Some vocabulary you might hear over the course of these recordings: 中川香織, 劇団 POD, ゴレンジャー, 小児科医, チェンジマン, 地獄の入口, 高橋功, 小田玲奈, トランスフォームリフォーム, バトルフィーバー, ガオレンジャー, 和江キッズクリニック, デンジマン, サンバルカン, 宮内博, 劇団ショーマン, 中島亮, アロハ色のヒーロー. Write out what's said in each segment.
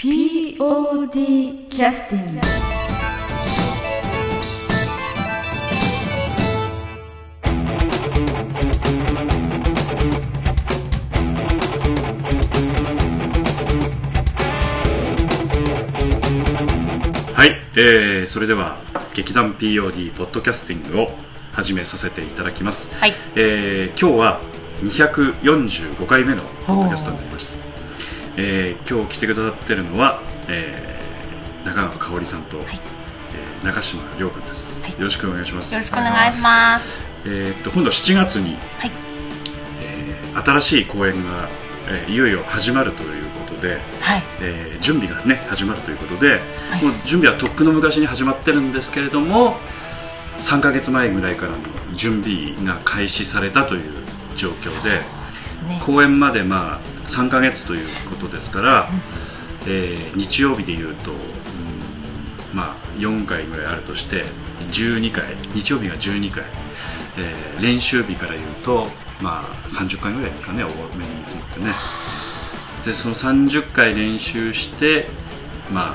POD キャスティング。はい、それでは劇団 POD ポッドキャスティングを始めさせていただきます。はい、今日は245回目のポッドキャストになりました。今日来てくださってるのは、中川香織さんと、はい、中島亮君です、はい、よろしくお願いします。よろしくお願いします。今度は7月に、はい、新しい公演が、いよいよ始まるということで、はい、準備が、ね、始まるということで、はい、もう準備はとっくの昔に始まってるんですけれども、3ヶ月前ぐらいからの準備が開始されたという状況で、ね、公演までまあ3ヶ月ということですから、うん、日曜日でいうと、まあ、4回ぐらいあるとして12回、日曜日が12回、練習日からいうと、まあ、30回ぐらいですかね、多めに見積もってね。でその30回練習して、まあ、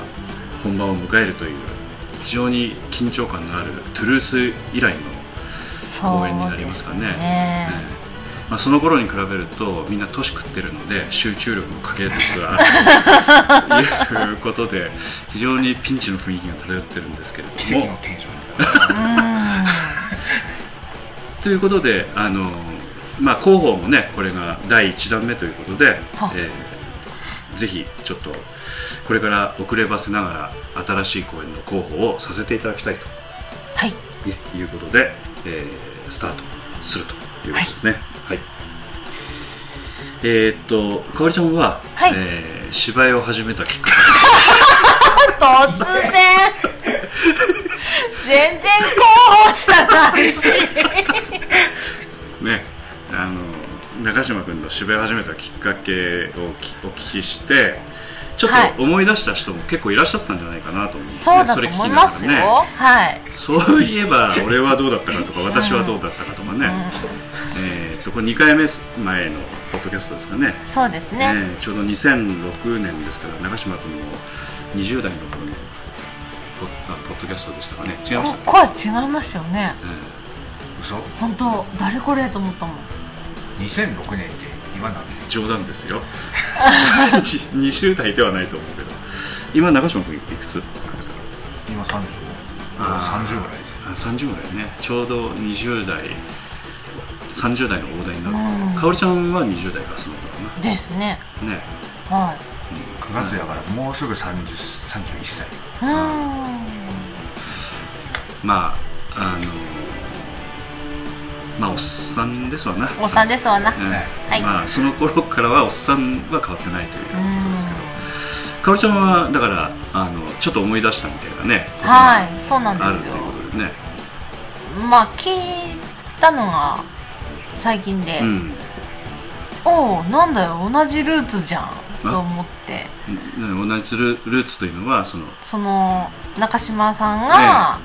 本番を迎えるという非常に緊張感のあるトゥルース以来の公演になりますかね。まあ、その頃に比べるとみんな年食ってるので集中力もかけつつあるということで非常にピンチの雰囲気が漂ってるんですけれども、奇跡のテンションということで、まあ、広報もねこれが第1弾目ということで、ぜひちょっとこれから遅ればせながら新しい公演の広報をさせていただきたいと、はい、いうことで、スタートするということですね。はいはい、香織ちゃんは、はい、芝居を始めたきっかけ突然全然候補じゃないしね、中島君の芝居を始めたきっかけをお聞きしてちょっと思い出した人も結構いらっしゃったんじゃないかなと思うんですね。そうだと思いますよ、ね、はい、そういえば俺はどうだったかとか私はどうだったかとかね、うんうん、これ2回目前のポッドキャストですかね。そうですね、ちょうど2006年ですから中島君の20代の頃のポッドキャストでしたかね。違いました、声違いましたよね、嘘、本当誰これと思ったもん。2006年って今なんで冗談ですよ20代ではないと思うけど、今中島君いくつ？今35、30ぐらいです。30ぐらいね、ちょうど20代30代の大台になる、うん、香織ちゃんは20代がその頃かなですね。ね、はい、うん、9月だからもうすぐ31歳、うん、まあまあおっさんですわな、おっさんですわな、はい、まあその頃からはおっさんは変わってないということですけど、香織ちゃんはだからちょっと思い出したみたいなね、はい、そうなんですよ。あるということでね、まあ聞いたのが最近で、うん、おお、なんだよ同じルーツじゃんと思って。同じルーツというのはその中島さんが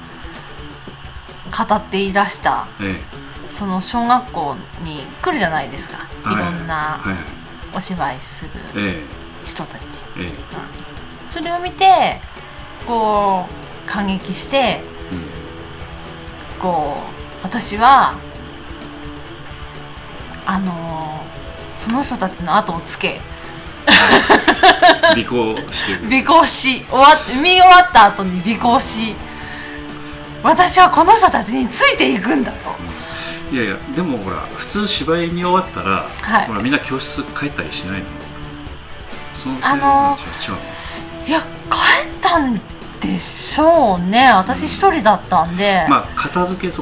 語っていらした、ええ、その小学校に来るじゃないですか、いろんなお芝居する人たち、ええ、うん、それを見てこう感激して、うん、こう私はその人たちの後をつけ尾行し見終わった後に尾行し、私はこの人たちについていくんだと。いやいや、でもほら普通芝居見終わったら、はい、ほらみんな教室帰ったりしないの？そのせいいや、帰ったんでしょうね。私一人だったんで、うん、まあ片付け自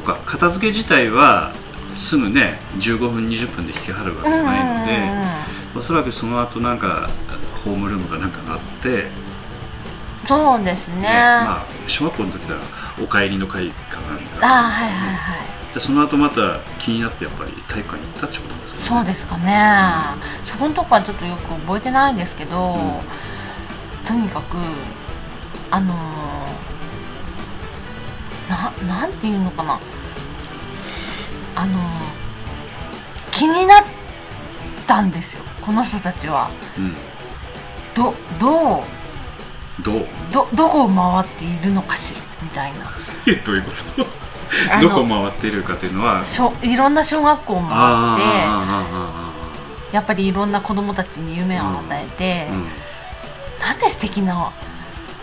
体はすぐね15分20分で引き払うわけじゃないので、うんうんうんうん、おそらくその後なんかホームルームがなんかあって、そうですね、まあ小学校の時だからお帰りの会かなんか、ね、あ、はいはいはい、その後また気になってやっぱり体育館に行ったってことですかね。そうですかね、うん、そこのとこはちょっとよく覚えてないんですけど、うん、とにかくなんていうのかな、気になったんですよ、この人たちは、うん、どうどこを回っているのかしらみたいな。どういうこと？どこを回っているかというのは、いろんな小学校を回って、やっぱりいろんな子どもたちに夢を与えて、なんて素敵な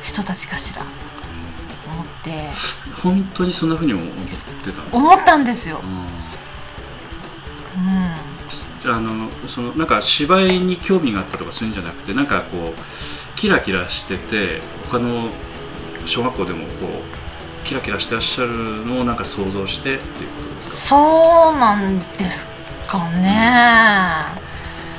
人たちかしら思って。本当にそんな風に思ってたの？思ったんですよ。なんか芝居に興味があったとかするんじゃなくて、なんかこうキラキラしてて、他の小学校でもこうキラキラしてらっしゃるのをなんか想像してっていうことですか？そうなんですかね。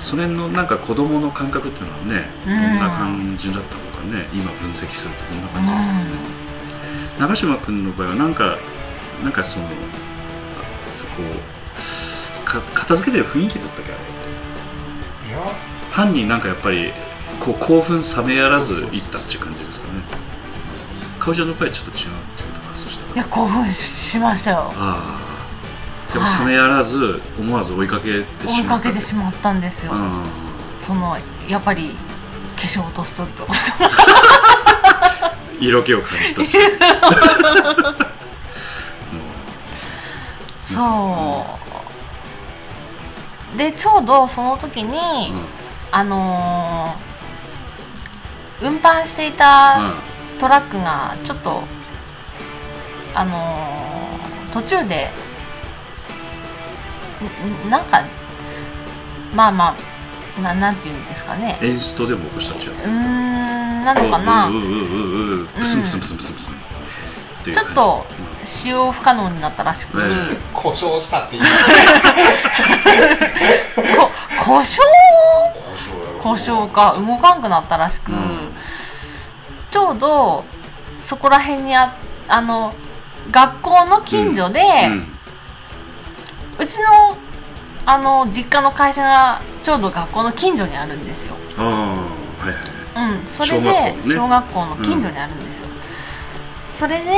それのなんか子供の感覚っていうのはね、どんな感じだったのかね、今分析するとこんな感じですよね。長嶋君の場合はなんかそのこう片付けてる雰囲気だったっけ、あれ？いや、単になんかやっぱりこう興奮冷めやらずいったっていう感じですかね。顔じゃの場合ちょっと違うってことか。そしたらいや、興奮しましたよ。ああ、でも冷めやらず思わず追いかけてしまった。追いかけてしまったんですよ。そのやっぱり化粧落としとると色気を感じたそうで、ちょうどその時に、運搬していたトラックがちょっと、途中でなんかなんていうんですかね、エンストでも起こしたってやつですか？なのかな。プスンプスンプスンプスンプスン、ちょっと使用不可能になったらしく、故障したって言う。故障か、動かんくなったらしく、ちょうどそこら辺に学校の近所でうちの、実家の会社がちょうど学校の近所にあるんですよ。それで小学校の近所にあるんですよ。それで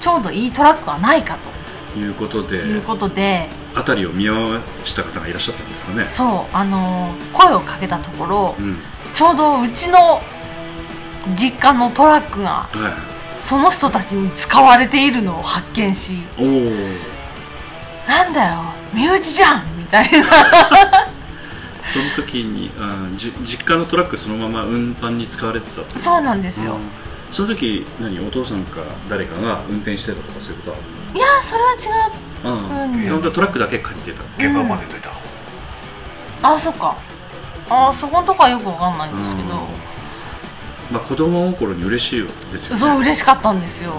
ちょうどいいトラックはないかということで、辺りを見回した方がいらっしゃったんですかね。そう、声をかけたところ、ちょうどうちの実家のトラックが、その人たちに使われているのを発見し、なんだよ、身内じゃんみたいな。その時に実家のトラックそのまま運搬に使われてたって。そうなんですよ。その時何、お父さんか誰かが運転してたとかそういうことは？いや、それは違う。本当はトラックだけ借りてた、現場まで出た。あ、そっか。そこのとこはよく分かんないんですけど、まあ子供心に嬉しいですよね。そう、嬉しかったんですよ。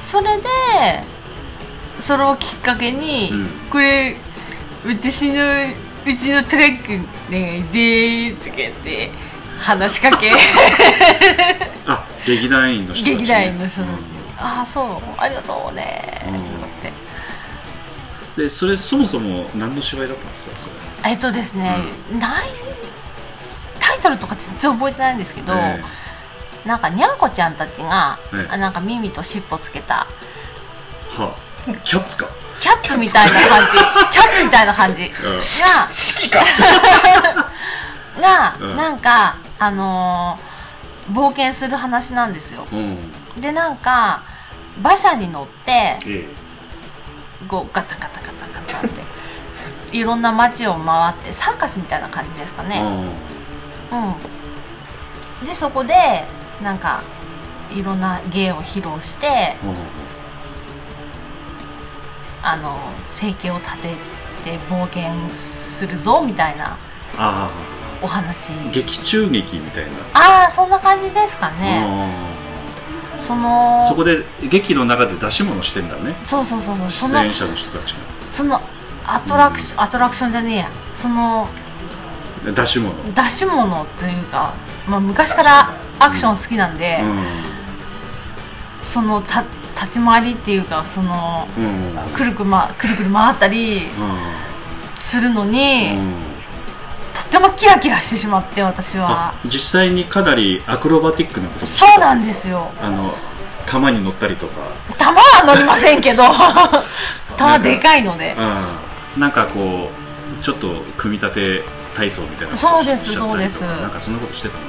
それでそれをきっかけに、これ私のうちのトラックねでつけて話しかけ劇団員の人たち、劇団員の人たちに、ああそう、ありがとうねって。でそれ、そもそも何の芝居だったんですか、それ？ですね、タイトルとか全然覚えてないんですけど、なんかにゃんこちゃんたちがなんか耳と尻尾つけた、キャッツか、キャッツみたいな感じ、キャッツみたいな感じが式かが、なんか冒険する話なんですよ。でなんか馬車に乗ってこうガタガタガタガタっていろんな街を回って、サーカスみたいな感じですかね。でそこでなんかいろんな芸を披露して、生計を立てて冒険するぞみたいなお話。劇中劇みたいな。そんな感じですかね。そこで劇の中で出し物してんだね。そう、出演者の人たちがそのアトラクションじゃねえや、その出し物というか、昔からアクション好きなんで、その立ち回りっていうか、そのくるくる回ったりするのに、とってもキラキラしてしまって、私は実際にかなりアクロバティックなこと。そうなんですよ。玉に乗ったりとか。玉は乗りませんけど玉でかいので、なんかこうちょっと組み立て体操みたいなことをしちゃったりとか、なんかそんなことしてたの、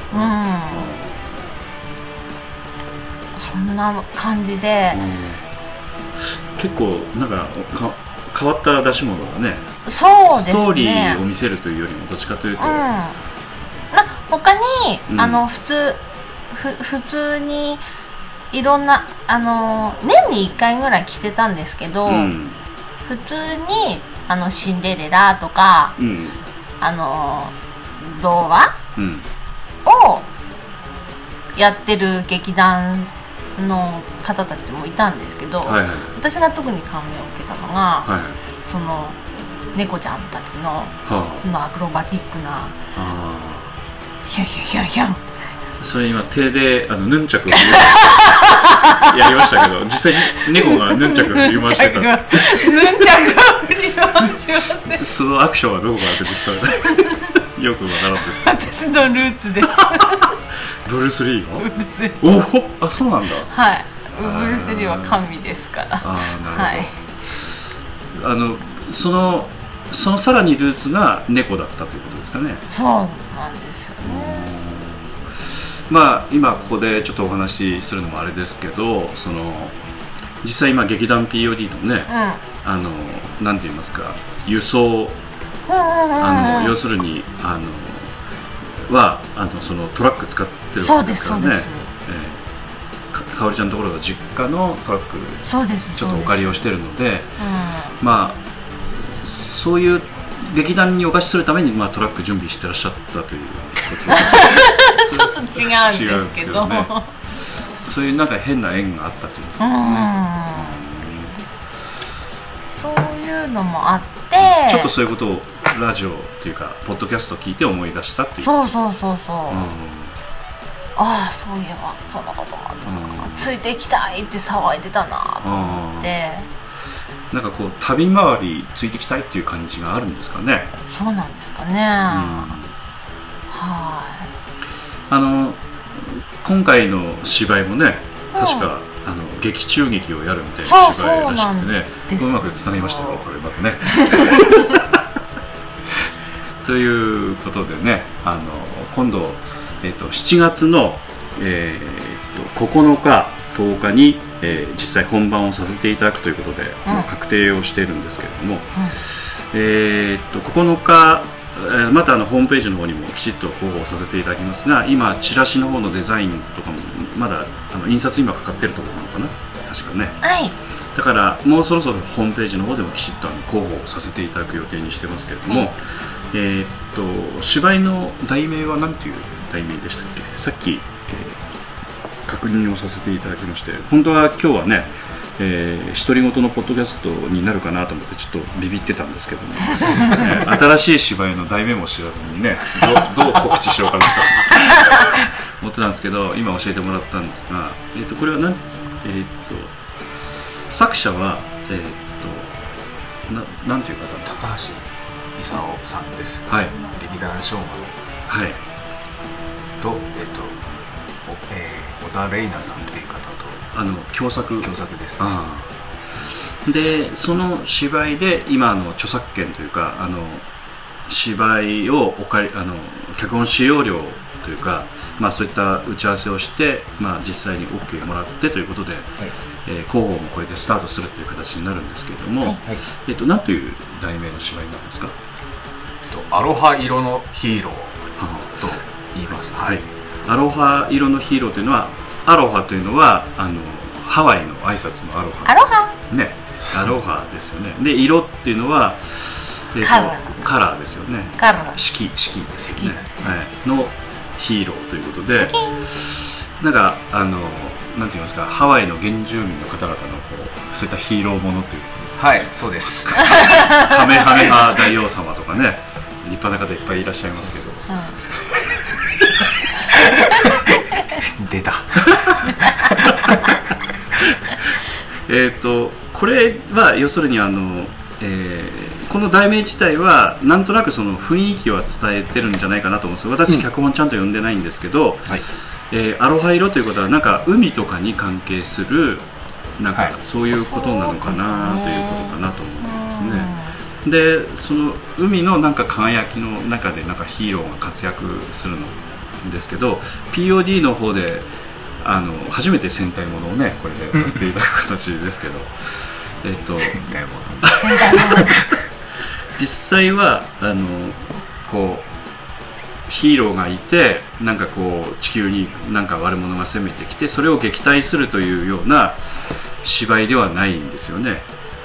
そんな感じで、結構なんか変わった出し物がね、そうですね、ストーリーを見せるというよりもどっちかというと、他に、普通にいろんな年に1回ぐらい着てたんですけど、普通にシンデレラとか、童話、をやってる劇団の方たちもいたんですけど、私が特に感銘を受けたのが、その猫ちゃんたちの、そのアクロバティックなヒャンヒャンヒャンヒャンみたいな。それ今手でヌンチャクをやりましたけど、実際に猫がヌンチャクを振り回してた。そのアクションはどこから出てきたのよくわからんですけど。私のルーツです。ブルース・リーが？おお、あ、そうなんだ。はい。ブルース・リーは神ですから。なるほど。そのさらにルーツが猫だったということですかね。そうなんですよね。まあ今ここでちょっとお話しするのもあれですけど、その実際今劇団 POD のね、なんて言いますか、輸送、要するにそのトラック使ってるわけですからね。かおりちゃんのところが実家のトラックちょっとお借りをしてるので、まあそういう劇団にお貸しするために、まあ、トラック準備してらっしゃったということです。ちょっと違うんですけどね、そういうなんか変な縁があったということですね。そういうのもあって、ちょっとそういうことをラジオというかポッドキャスト聞いて思い出したっていう。そう。ああ、そういえばこんなことがあったな、ついていきたいって騒いでたなと思って。なんかこう旅回りついてきたいっていう感じがあるんですかね。そうなんですかね。今回の芝居もね、確か劇中劇をやるみたいな芝居らしくてね、うまくつなぎましたよ、これまでね。ということでね、今度7月の9日10日に、実際本番をさせていただくということで、もう確定をしているんですけれども、9日、またホームページの方にもきちっと広報させていただきますが、今チラシの方のデザインとかもまだ印刷今かかってるところなのかな、確かね、だからもうそろそろホームページの方でもきちっと広報させていただく予定にしてますけれども、芝居の題名は何という題名でしたっけ。さっき、確認をさせていただきまして、本当は今日はね、独り言のポッドキャストになるかなと思ってちょっとビビってたんですけども、新しい芝居の題名も知らずにね、どう告知しようかなと思ってたんですけど、今教えてもらったんですが、これは作者はなんていう方、高橋功さんです。劇団ショーマンと小田玲奈さんという方と共作ですね。でその芝居で今著作権というか芝居を脚本使用料というか、そういった打ち合わせをして、実際に OK もらってということで、広報もこれでスタートするという形になるんですけれども、何という題名の芝居なんですか。アロハ色のヒーローと言います。アロハ色のヒーローというのは、アロハというのはハワイの挨拶のアロハですね。アロハですよね。で色っていうのはカラーですよね。四季ですよね。のヒーローということで、なんかなんて言いますか、ハワイの原住民の方々のそういったヒーローものという。はい、そうです。ハメハメハ大王様とかね、立派な方いっぱいいらっしゃいますけど。出た。これは要するにこの題名自体はなんとなくその雰囲気は伝えてるんじゃないかなと思うんですよ。私、脚本ちゃんと読んでないんですけど、アロハ色ということはなんか海とかに関係するなんかそういうことなのかなということかなと思うんですね。でその海のなんか輝きの中でなんかヒーローが活躍するんですけど、 POD の方で初めて戦隊ものをねこれでさせていただく形ですけど戦隊もの実際はこうヒーローがいてなんかこう地球になんか悪者が攻めてきてそれを撃退するというような芝居ではないんですよね。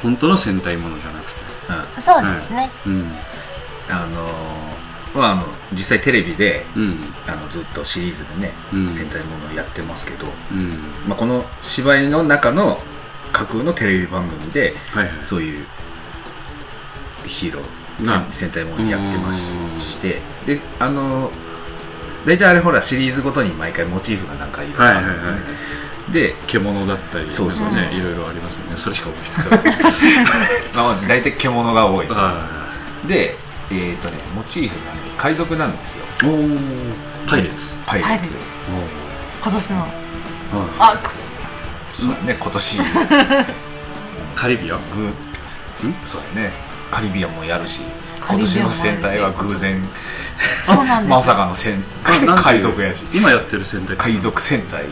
本当の戦隊ものじゃなくて、うん、そうですね、はい、うん、まあ、実際テレビで、うん、ずっとシリーズでね、うん、戦隊ものをやってますけど、うん、まあ、この芝居の中の架空のテレビ番組で、はいはい、そういうヒーロー戦隊ものをやってましてで大体あれほらシリーズごとに毎回モチーフが何かいろいろあるんですね、はいはいはい、で獣だったりそうですね、いろいろありますよね。それしか思いつかない。まあ大体獣が多いです、ね、でねモチーフが、ね、海賊なんですよ。おパイレーツ、パイレーツ今年のあそうだね今年カリビアンそうだねカリビアンもやるし今年の戦隊は偶然そうなんですまさかの海賊やし今やってる戦隊海賊戦隊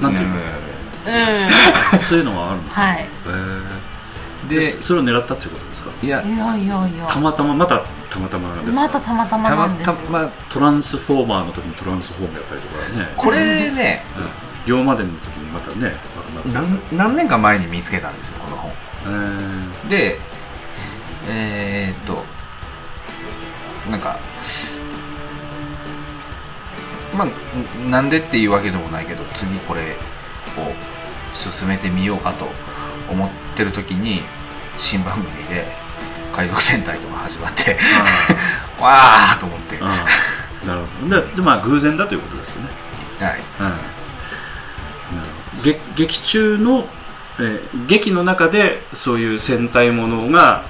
なんていうのそういうのがあるんですよ、はい、でそれを狙ったってことですか。いやいやいやいやたまたままたたまたまですまたたまたまなんですよ。トランスフォーマーの時にトランスフォームやったりとかねこれね、うん、龍馬伝の時にまたね何年か前に見つけたんですよこの本、でなんかまあなんでっていうわけでもないけど次これを進めてみようかと思ってる時に新番組で海賊戦隊とか始まってわーと思ってなるほど。でまあ偶然だということですよね。はい、うん、なるほど。劇中の、劇の中でそういう戦隊ものが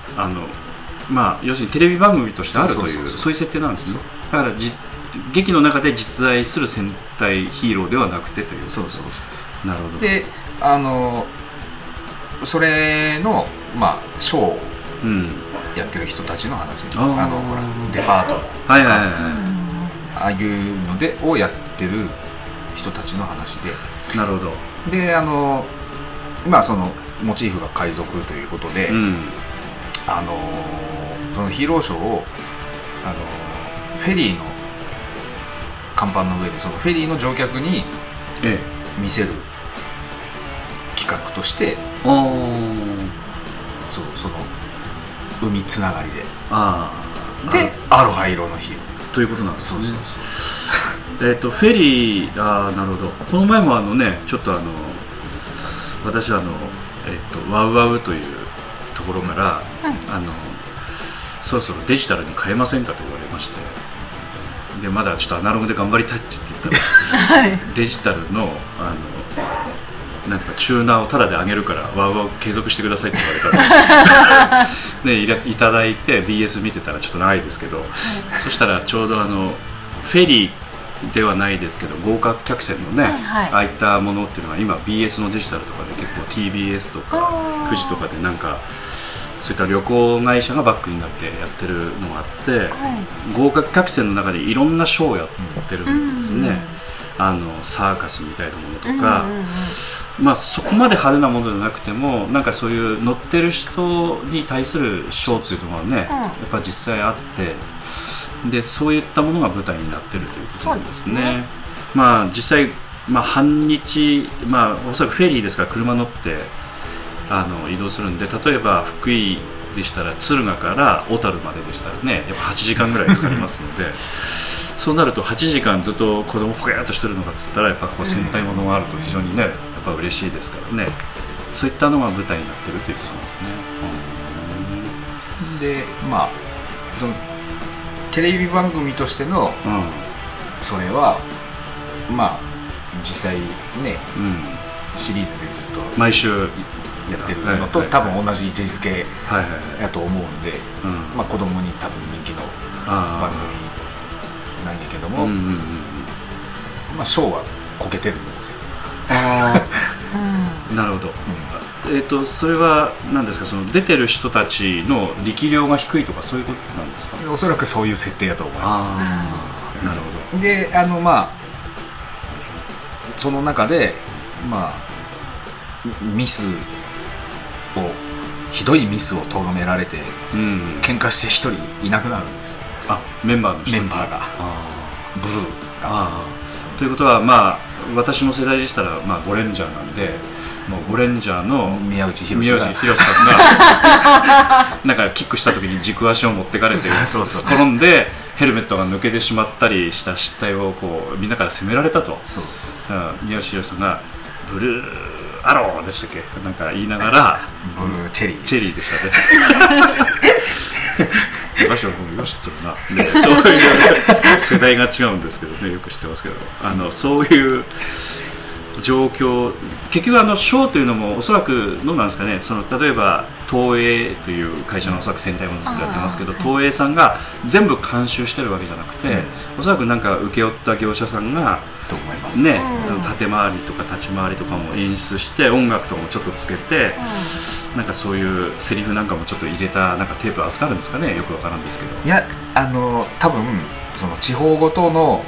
まあ、要するにテレビ番組としてあるというそういう設定なんですね。だから劇の中で実在する戦隊ヒーローではなくてという。そうそうそう。なるほど。でそれのまあショーをやってる人たちの話です、うん、ほらデパートとか、はいはいはい、ああいうのでをやってる人たちの話で。なるほど。でまあそのモチーフが海賊ということで、うん、そのヒーローショーを、フェリーの甲板の上でそのフェリーの乗客に見せる企画として、その海つながりで、でアロハ色のヒーローということなんですね。そうそうそうフェリーなるほど。この前もねちょっと私はワウワウというところから、はい、そろそろデジタルに変えませんかと言われましてでまだちょっとアナログで頑張りたいって言ったら、はい、デジタルのなんていうかチューナーをタダであげるからワウワウ継続してくださいって言われたのでいただいて BS 見てたらちょっと長いですけど、はい、そしたらちょうどフェリーではないですけど豪華客船のね、はいはい、ああいったものっていうのは今 BS のデジタルとかで結構 TBS とか富士とかでなんかそういった旅行会社がバックになってやってるのがあって、はい、豪華客船の中でいろんなショーをやってるんですね、うんうん、サーカスみたいなものとか、うんうんうん、まあそこまで派手なものじゃなくてもなんかそういう乗ってる人に対するショーっていうのがね、うん、やっぱ実際あってでそういったものが舞台になってるということなんですね。そうですね。まあ実際、まあ、半日、まあ、おそらくフェリーですから車乗って移動するんで例えば福井でしたら敦賀から小樽まででしたらねやっぱ8時間ぐらいかかりますのでそうなると8時間ずっと子供ぽやっとしてるのかっつったらやっぱこう戦隊ものがあると非常にねやっぱ嬉しいですからねそういったのが舞台になってるということなんですね、うん、でまあそのテレビ番組としての、うん、それはまあ実際ね、うん、シリーズでずっと毎週やってるのと多分同じ位置づけやと思うんで、まあ、子供に多分人気の番組なんやけども、うんうんうん、まあショーはこけてるんですよ。あなるほど、うん、それは何ですか、その出てる人たちの力量が低いとかそういうことなんですか？おそらくそういう設定だと思います。なるほど。で、まあその中でまあひどいミスをとがめられて、喧嘩して一人いなくなるんです。あ、メンバーがブルーが。ということは、まあ私の世代でしたら、まあゴレンジャーなんで、もうゴレンジャーの宮内博さんがなんかキックした時に軸足を持ってかれて転んでヘルメットが抜けてしまったりした失態をこうみんなから責められたと。そうそうそう。宮内博さんがブルーアローでしたっけ、なんか言いながらブルーチェリーチェリーでしたね。昔は僕よしとるな、ね、そういう世代が違うんですけどね、よく知ってますけど、そういう状況、結局ショーというのもおそらくどうなんですかね、その例えば東映という会社のおそらく戦隊もずっとやってますけど、東映さんが全部監修してるわけじゃなくて、おそらくなんか請け負った業者さんがね、縦回りとか立ち回りとかも演出して音楽とかもちょっとつけて、なんかそういうセリフなんかもちょっと入れたなんかテープ扱うんですかね、よくわからんですけど、いや多分その地方ごとの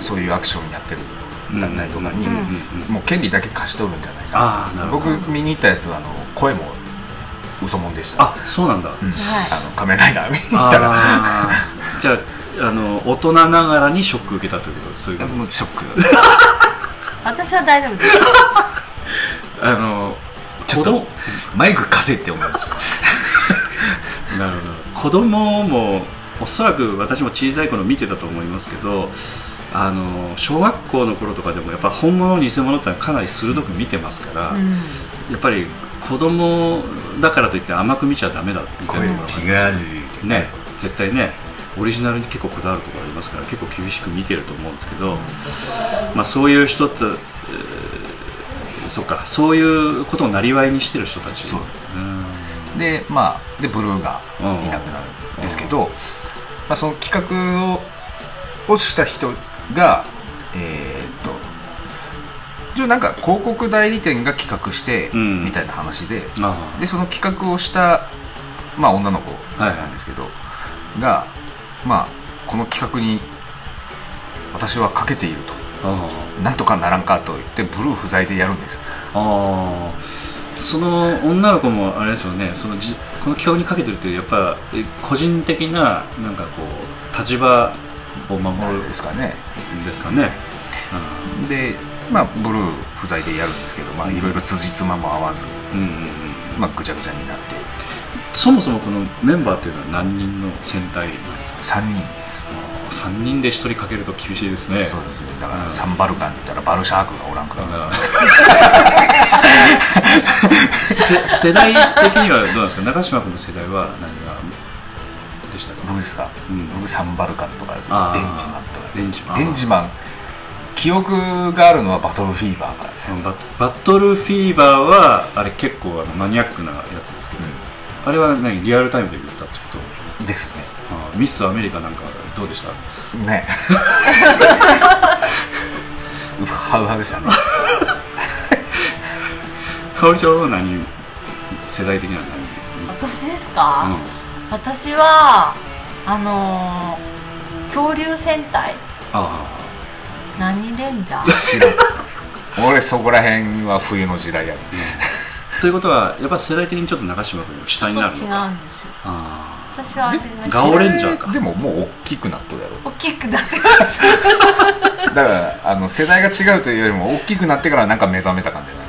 そういうアクションやってる団体とかにもう権利だけ貸し取るんじゃないかな。僕見に行ったやつは声も嘘もんでした。あ、そうなんだ。仮面ライダー見に行ったらじゃあ大人ながらにショック受けたということ、そういうこともショック。私は大丈夫です。ちょっとマイク貸せって思いました。なるほど。子供もおそらく私も小さい頃見てたと思いますけど、小学校の頃とかでもやっぱ本物偽物ってのはかなり鋭く見てますから、やっぱり子供だからといって甘く見ちゃダメだみたいなのがね、絶対ね、オリジナルに結構こだわるところありますから、結構厳しく見てると思うんですけど、まあそういう人って、そうか、そういうことをなりわいにしてる人たちで、まあでブルーがいなくなるんですけど、その企画をした人がなんか広告代理店が企画してみたいな話で、でその企画をしたまあ女の子なんですけどが、まあ、この企画に私はかけていると、なんとかならんかと言ってブルー不在でやるんです。あ、その女の子もあれですよね、この企画にかけてるってやっぱ個人的ななんかこう立場を守るんですかね。で、まあブルー不在でやるんですけど、いろいろ辻褄も合わず、まあぐちゃぐちゃになって。そもそもこのメンバーというのは何人の戦隊なんですか？3人です。3人で1人かけると厳しいですね。そうですね。だからサンバルカンって言ったらバルシャークがおらんくなるんですよ。世代的にはどうなんですか？中島君の世代は何がでしたか？僕ですか？僕サンバルカンとかデンジマンとか。デンジマン記憶があるのはバトルフィーバーからです。バトルフィーバーはあれ結構マニアックなやつですけど、あれはリアルタイムで言ったってことですね。ミス・アメリカなんかどうでしたね。ウハウハでしたね。香織ちゃんは何世代的なの？私ですか？私は恐竜戦隊。何レンジャー？知らん。俺そこら辺は冬の時代やる。ということはやっぱ世代的にちょっと中島君の下になるのか。ちょっと違うんですよ。私はガオレンジャーか。でももう大きくなったやろ。大きくなってます。だから世代が違うというよりも大きくなってからなんか目覚めた感じじゃない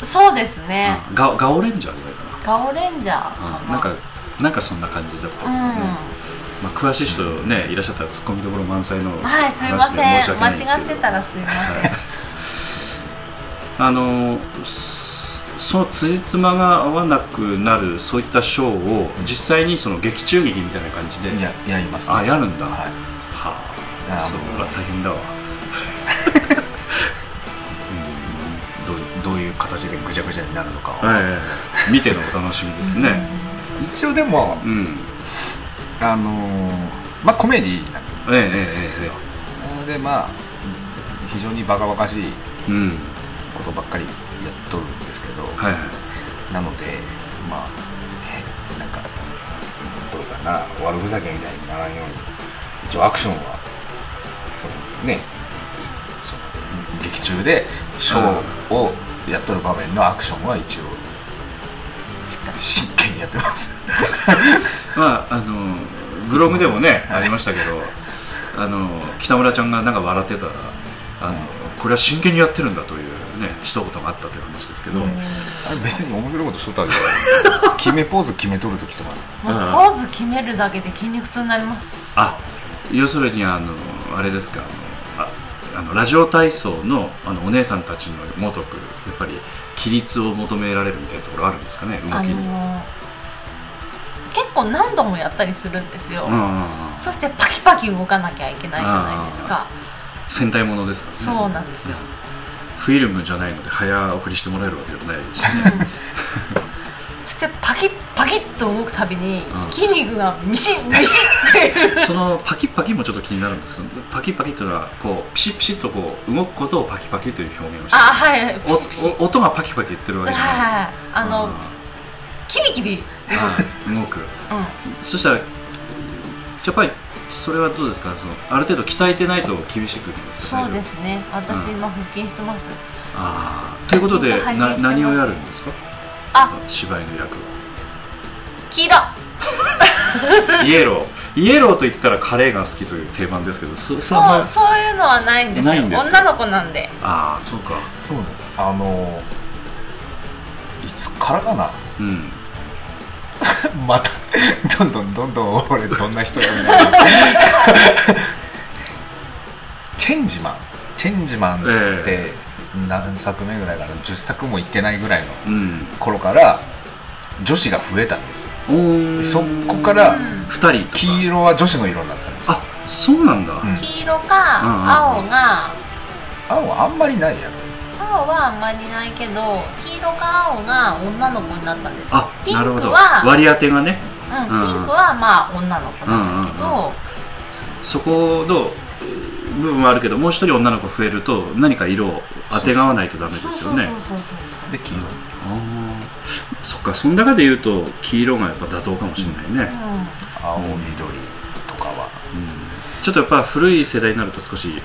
の。そうですね。ガオレンジャーじゃないかな。ガオレンジャーかな。なんかそんな感じだったんですよね。まあ詳しい人ねいらっしゃったら突っ込みどころ満載の話で申し訳ないですけど。はい、すいません。間違ってたらすいません。そのつじつまが合わなくなるそういったショーを実際にその劇中劇みたいな感じでやりますね。あ、やるんだ。はい。はあ、それは大変だわ。どういう形でぐちゃぐちゃになるのかは見てのお楽しみですね。一応でもまあコメディなんですよ。なのでまあ非常にバカバカしいことばっかり撮るんですけど、はいはい、なのでまあなんかこれから悪ふざけみたいにならんように一応アクションはね劇中でショーをやっとる場面のアクションは一応しっかり真剣にやってますまあブログでもねありましたけど、北村ちゃんがなんか笑ってたらこれは真剣にやってるんだというね一言があったという話ですけど、あれ別に面白いことしとったわけじゃない決めポーズ決めとるときとかポーズ決めるだけで筋肉痛になります。あ、要するにあれですか、ラジオ体操の、お姉さんたちのごとくやっぱり規律を求められるみたいなところあるんですかね、動きに。結構何度もやったりするんですよ、そしてパキパキ動かなきゃいけないじゃないですか。戦隊ものですからね。そうなんですよ、フィルムじゃないので早送りしてもらえるわけでもないしねそしてパキッパキッと動くたびに筋肉がミシッミシッってそのパキッパキッもちょっと気になるんですけど、パキッパキッというのはこうピシッピシッとこう動くことをパキパキという表現をして、あ、はい、ピシピシ音がパキパキ言ってるわけじゃない、はい、キビキビ動く、そしたらやっぱりそれはどうですか、ある程度鍛えてないと厳しくないですか。そうですね、私今腹筋してます。ああ、ということで何をやるんですか。あ、芝居の役は黄色イエロー、イエローと言ったらカレーが好きという定番ですけど、そういうのはないんですよ、女の子なんで。ああ、そうか、そうね、いつからかな、またどんどんどんどん俺どんな人やみたいなチェンジマンって何作目ぐらいかな、10作もいってないぐらいの頃から女子が増えたんですよ、そこから2人黄色は女子の色になったんですよ。あ、そうなんだ、黄色か青が、青はあんまりないやろ、青はあんまりないけど黄色か青が女の子になったんですよ。ピンクは割り当てがね、ピンクはまあ女の子なんだけど、そこの部分はあるけどもう一人女の子増えると何か色を当てがわないとダメですよね。で黄色、そっか、その中で言うと黄色がやっぱ妥当かもしれないね、青緑とかは、ちょっとやっぱ古い世代になると少し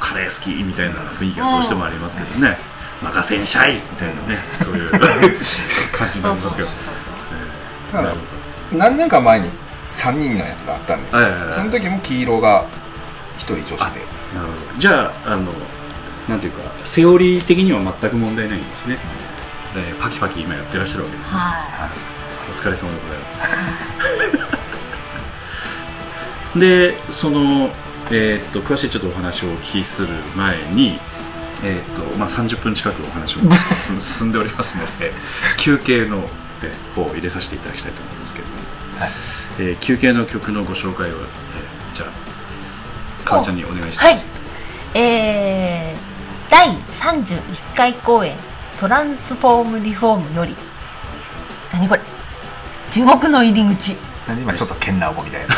カレー好きみたいな雰囲気がどうしてもありますけどね、任せんしゃいみたいなね、そういう感じになりますけど、だから何年か前に3人のやつがあったんですよ、その時も黄色が1人女子で。なるほど、じゃあなんていうかセオリー的には全く問題ないんですね、パキパキ今やってらっしゃるわけですね。お疲れ様でございますで、詳しいちょっとお話をお聞きする前に、30分近くお話を進んでおりますので休憩の方を入れさせていただきたいと思いますけれども、休憩の曲のご紹介を、じゃあかおちゃんにお願いします。はい、第31回公演「トランスフォームリフォーム」より、何これ、地獄の入り口、今ちょっとけんなおこみたいな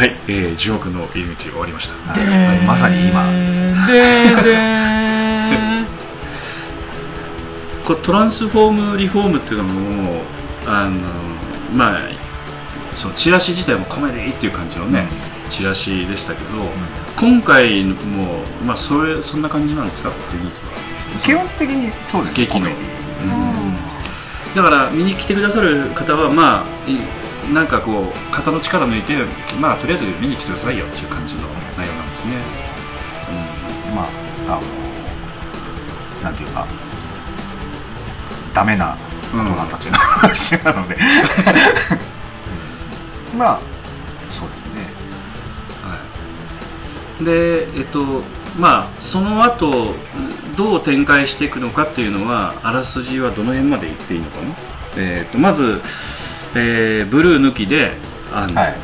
はい、10億の入り口終わりました。まさに今ですね。トランスフォームリフォームっていうのもまあそのチラシ自体もかなりっていう感じのね、うん、チラシでしたけど、うん、今回もまあそんな感じなんですか、基本的に。そうです、劇の、うん、だから見に来てくださる方はまあなんかこう肩の力抜いてまあとりあえず見に来てくださいよっていう感じの内容なんですね。うん、まあなんていうかダメな大人たちの話なので、うん、まあそうですね、はい、でまあその後どう展開していくのかっていうのはあらすじはどの辺までいっていいのかな、まず、ブルー抜きではい、まあ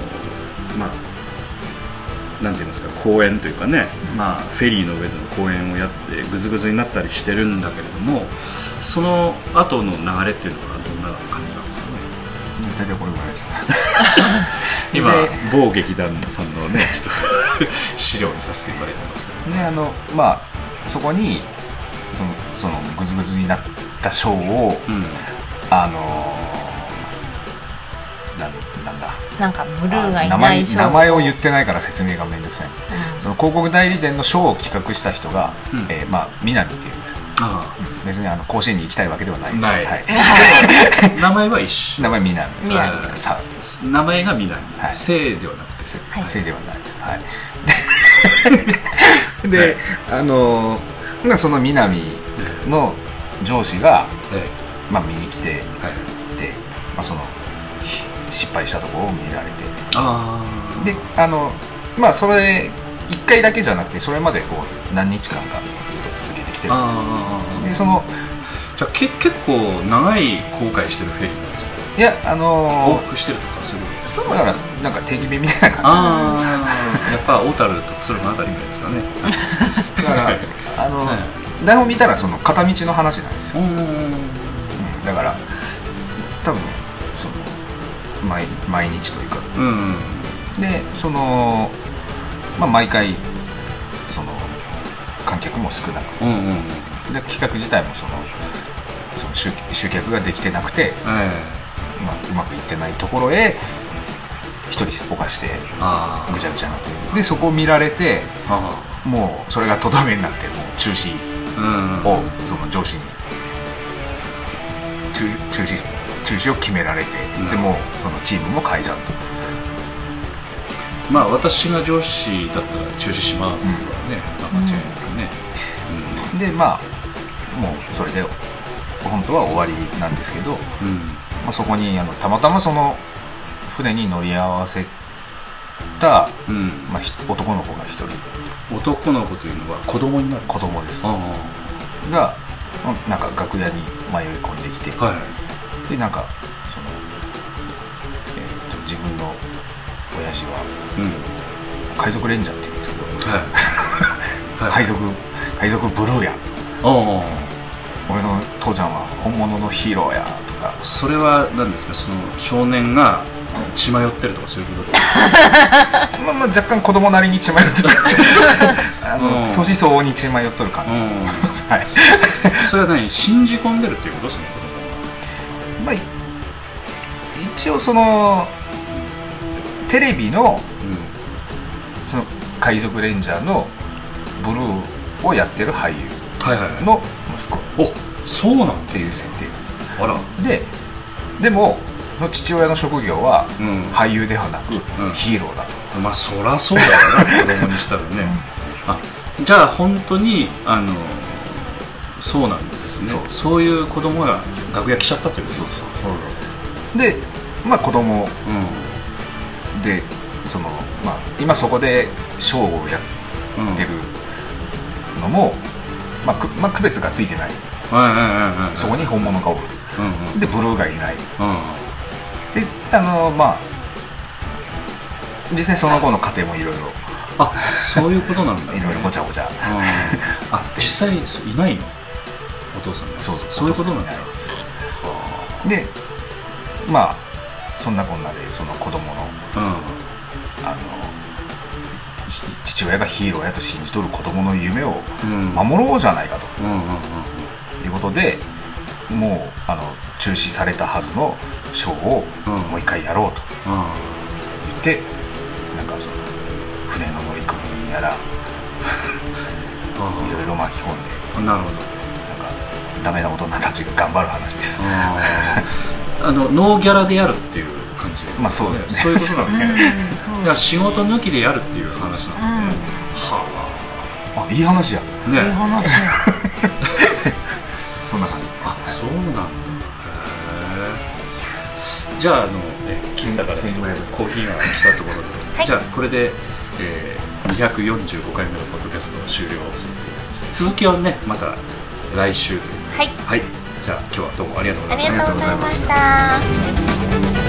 なんていうんですか、公園というかね、まあ、フェリーの上での公園をやってグズグズになったりしてるんだけれども、その後の流れっていうのはどんな感じなんですかね。大体これぐらいですね。今某劇団さんのねちょっと資料にさせていただいてますけどね。まあそこにそのグズグズになったショーを、うん、なんかブルーがいないショー、名前を言ってないから説明がめんどくさい、うん、その広告代理店のショーを企画した人が、うん、まあ南っていうんですよ。ああ、別に甲子園に行きたいわけではないです。はい、名前は一緒。名前南です。名前が南。姓ではなくて姓ではない。はい。で、その南の上司がまあ見に来てで、まあその失敗したところを見られて、でまあそれ一回だけじゃなくてそれまでこう何日間かずっと続けてきてる。でじゃあ結構長い後悔してるフェリーなんですか。いや往復してるとかする。そうだからなんか定期便みたいな感じで。やっぱ小樽と鶴のあたりぐらいですかね。だから台本見たらその片道の話なんですよ。だから多分その毎日というか。でまあ毎回その観客も少なく、で企画自体もその集客ができてなくて、まあうまくいってないところへ一人すっぽかしてぐちゃぐちゃになって、でそこを見られて、もうそれがとどめになってもう中止をその上司に中止を決められて、でもうそのチームも解散と。まあ私が上司だったら中止しますからね、間違いなくね、でまあもうそれで本当は終わりなんですけど、まあそこにたまたまその船に乗り合わせたまあ男の子が一人、男の子というのは子供になる、子供ですがなんか楽屋に迷い込んできて、でなんかその自分の親父は海賊レンジャーって言うんですけど、海賊ブルーやと、俺の父ちゃんは本物のヒーローやとか。それは何ですか、その少年が血迷ってるとかそういうことで。まあ若干子供なりに血迷ってる、年相応に血迷っとる感じ。それは何、信じ込んでるっていうことですね、子供は。まあ一応そのテレビのその海賊レンジャーのブルーをやってる俳優の息子っていう設定で、でも父親の職業は俳優ではなくヒーローだと。まあそらそうだよな、子供にしたらね。じゃあ本当にそうなんですね、そういう子供が楽屋来ちゃったということですか。でまあ子供でまあ、今そこでショーをやってるのも、まあ、区別がついてない、そこに本物がおる、でブルーがいない、でまあ実際その後の過程もいろいろ、そういうことなんだ、いろいろごちゃごちゃ、実際いないの、お父さんが。そういうことなんだ。でまあそんなこんなでその子供の父親がヒーローやと信じとる子供の夢を守ろうじゃないかということで、もう中止されたはずのショーをもう一回やろうと言って、なんかその船の乗組やらいろいろ巻き込んで、なるほど、なんかダメな大人たちが頑張る話です。ノーギャラでやるっていう感じ。まあそうだよね。そういうことなんですけどね。仕事抜きでやるっていう話なんで、はあ、いい話やね。いい話。そんな感じ。あ、そうなんだ。じゃあ喫茶からコーヒーが来たところで、じゃあこれで245回目のポッドキャストを終了させていただきます。続きはね、また来週。はい。はい。じゃあ今日はどうもありがとうございました。ありがとうございました。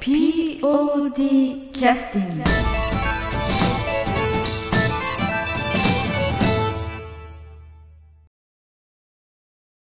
POD キャスティング。